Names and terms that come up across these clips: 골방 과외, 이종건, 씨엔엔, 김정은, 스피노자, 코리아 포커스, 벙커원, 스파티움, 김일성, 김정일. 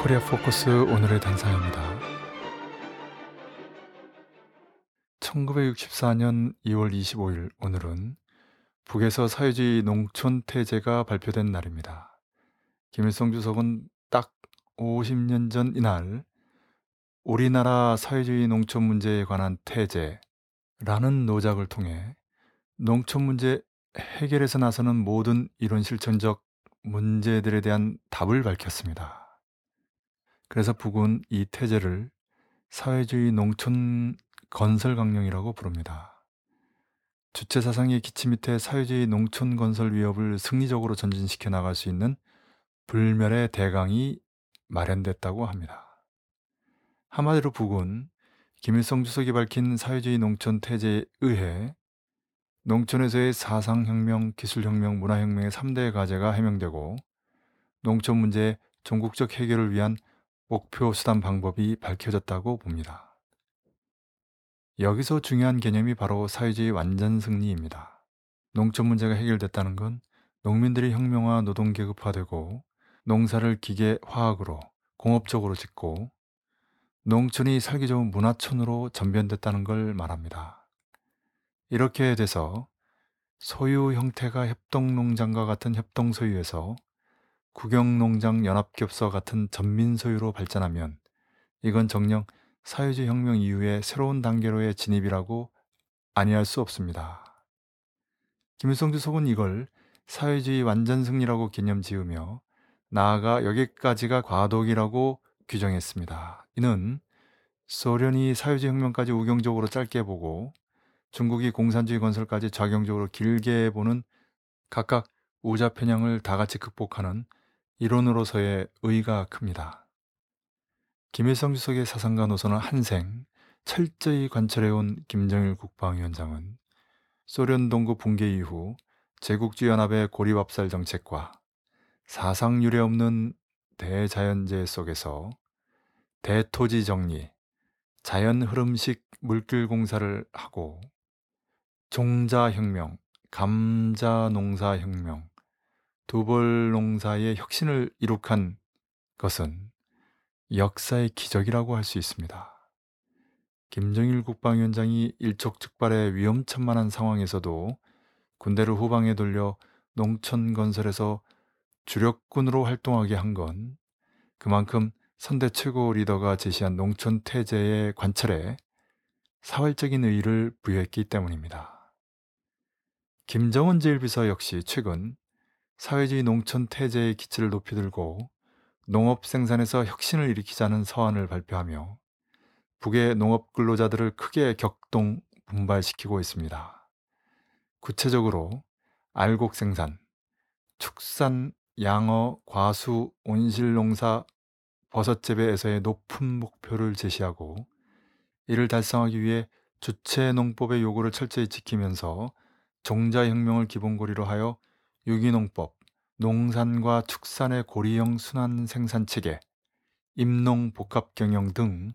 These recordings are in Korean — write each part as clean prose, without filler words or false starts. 코리아 포커스 오늘의 단상입니다. 1964년 2월 25일 오늘은 북에서 사회주의 농촌태제가 발표된 날입니다. 김일성 주석은 딱 50년 전 이날 우리나라 사회주의 농촌 문제에 관한 태제라는 노작을 통해 농촌 문제 해결에서 나서는 모든 이론 실천적 문제들에 대한 답을 밝혔습니다. 그래서 북은 이 태제를 사회주의 농촌 건설 강령이라고 부릅니다. 주체 사상의 기치 밑에 사회주의 농촌 건설 위협을 승리적으로 전진시켜 나갈 수 있는 불멸의 대강이 마련됐다고 합니다. 한마디로 북은 김일성 주석이 밝힌 사회주의 농촌 태제에 의해 농촌에서의 사상혁명, 기술혁명, 문화혁명의 3대 과제가 해명되고 농촌 문제의 전국적 해결을 위한 목표, 수단, 방법이 밝혀졌다고 봅니다. 여기서 중요한 개념이 바로 사회주의 완전 승리입니다. 농촌 문제가 해결됐다는 건 농민들이 혁명화, 노동계급화되고 농사를 기계, 화학으로, 공업적으로 짓고 농촌이 살기 좋은 문화촌으로 전변됐다는 걸 말합니다. 이렇게 돼서 소유 형태가 협동농장과 같은 협동소유에서 국영농장 연합겹서 같은 전민소유로 발전하면 이건 정녕 사회주의 혁명 이후의 새로운 단계로의 진입이라고 아니할 수 없습니다. 김일성 주석은 이걸 사회주의 완전 승리라고 개념 지으며 나아가 여기까지가 과도기라고 규정했습니다. 이는 소련이 사회주의 혁명까지 우경적으로 짧게 보고 중국이 공산주의 건설까지 작용적으로 길게 보는 각각 우자편향을 다같이 극복하는 이론으로서의 의의가 큽니다. 김일성 주석의 사상과 노선을 한생 철저히 관철해온 김정일 국방위원장은 소련 동구 붕괴 이후 제국주의 연합의 고립압살 정책과 사상 유례 없는 대자연재해 속에서 대토지 정리, 자연 흐름식 물길 공사를 하고 종자혁명, 감자농사혁명, 두벌농사의 혁신을 이룩한 것은 역사의 기적이라고 할 수 있습니다. 김정일 국방위원장이 일촉즉발의 위험천만한 상황에서도 군대를 후방에 돌려 농촌건설에서 주력군으로 활동하게 한 건 그만큼 선대 최고 리더가 제시한 농촌태제의 관철에 사활적인 의의를 부여했기 때문입니다. 김정은 제1비서 역시 최근 사회주의 농촌태제의 기치를 높이 들고 농업생산에서 혁신을 일으키자는 서한을 발표하며 북의 농업근로자들을 크게 격동 분발시키고 있습니다. 구체적으로 알곡생산, 축산, 양어, 과수, 온실농사, 버섯재배에서의 높은 목표를 제시하고 이를 달성하기 위해 주체농법의 요구를 철저히 지키면서 종자혁명을 기본고리로 하여 유기농법, 농산과 축산의 고리형 순환생산체계, 임농복합경영 등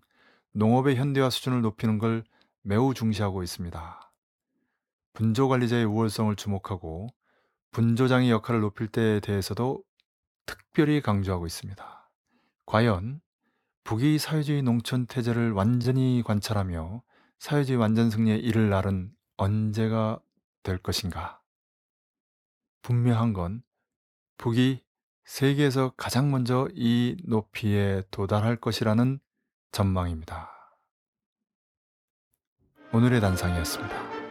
농업의 현대화 수준을 높이는 걸 매우 중시하고 있습니다. 분조관리자의 우월성을 주목하고 분조장의 역할을 높일 때에 대해서도 특별히 강조하고 있습니다. 과연 북이 사회주의 농촌 태제를 완전히 관철하며 사회주의 완전 승리에 이를 날은 언제가 될 것인가? 분명한 건 북이 세계에서 가장 먼저 이 높이에 도달할 것이라는 전망입니다. 오늘의 단상이었습니다.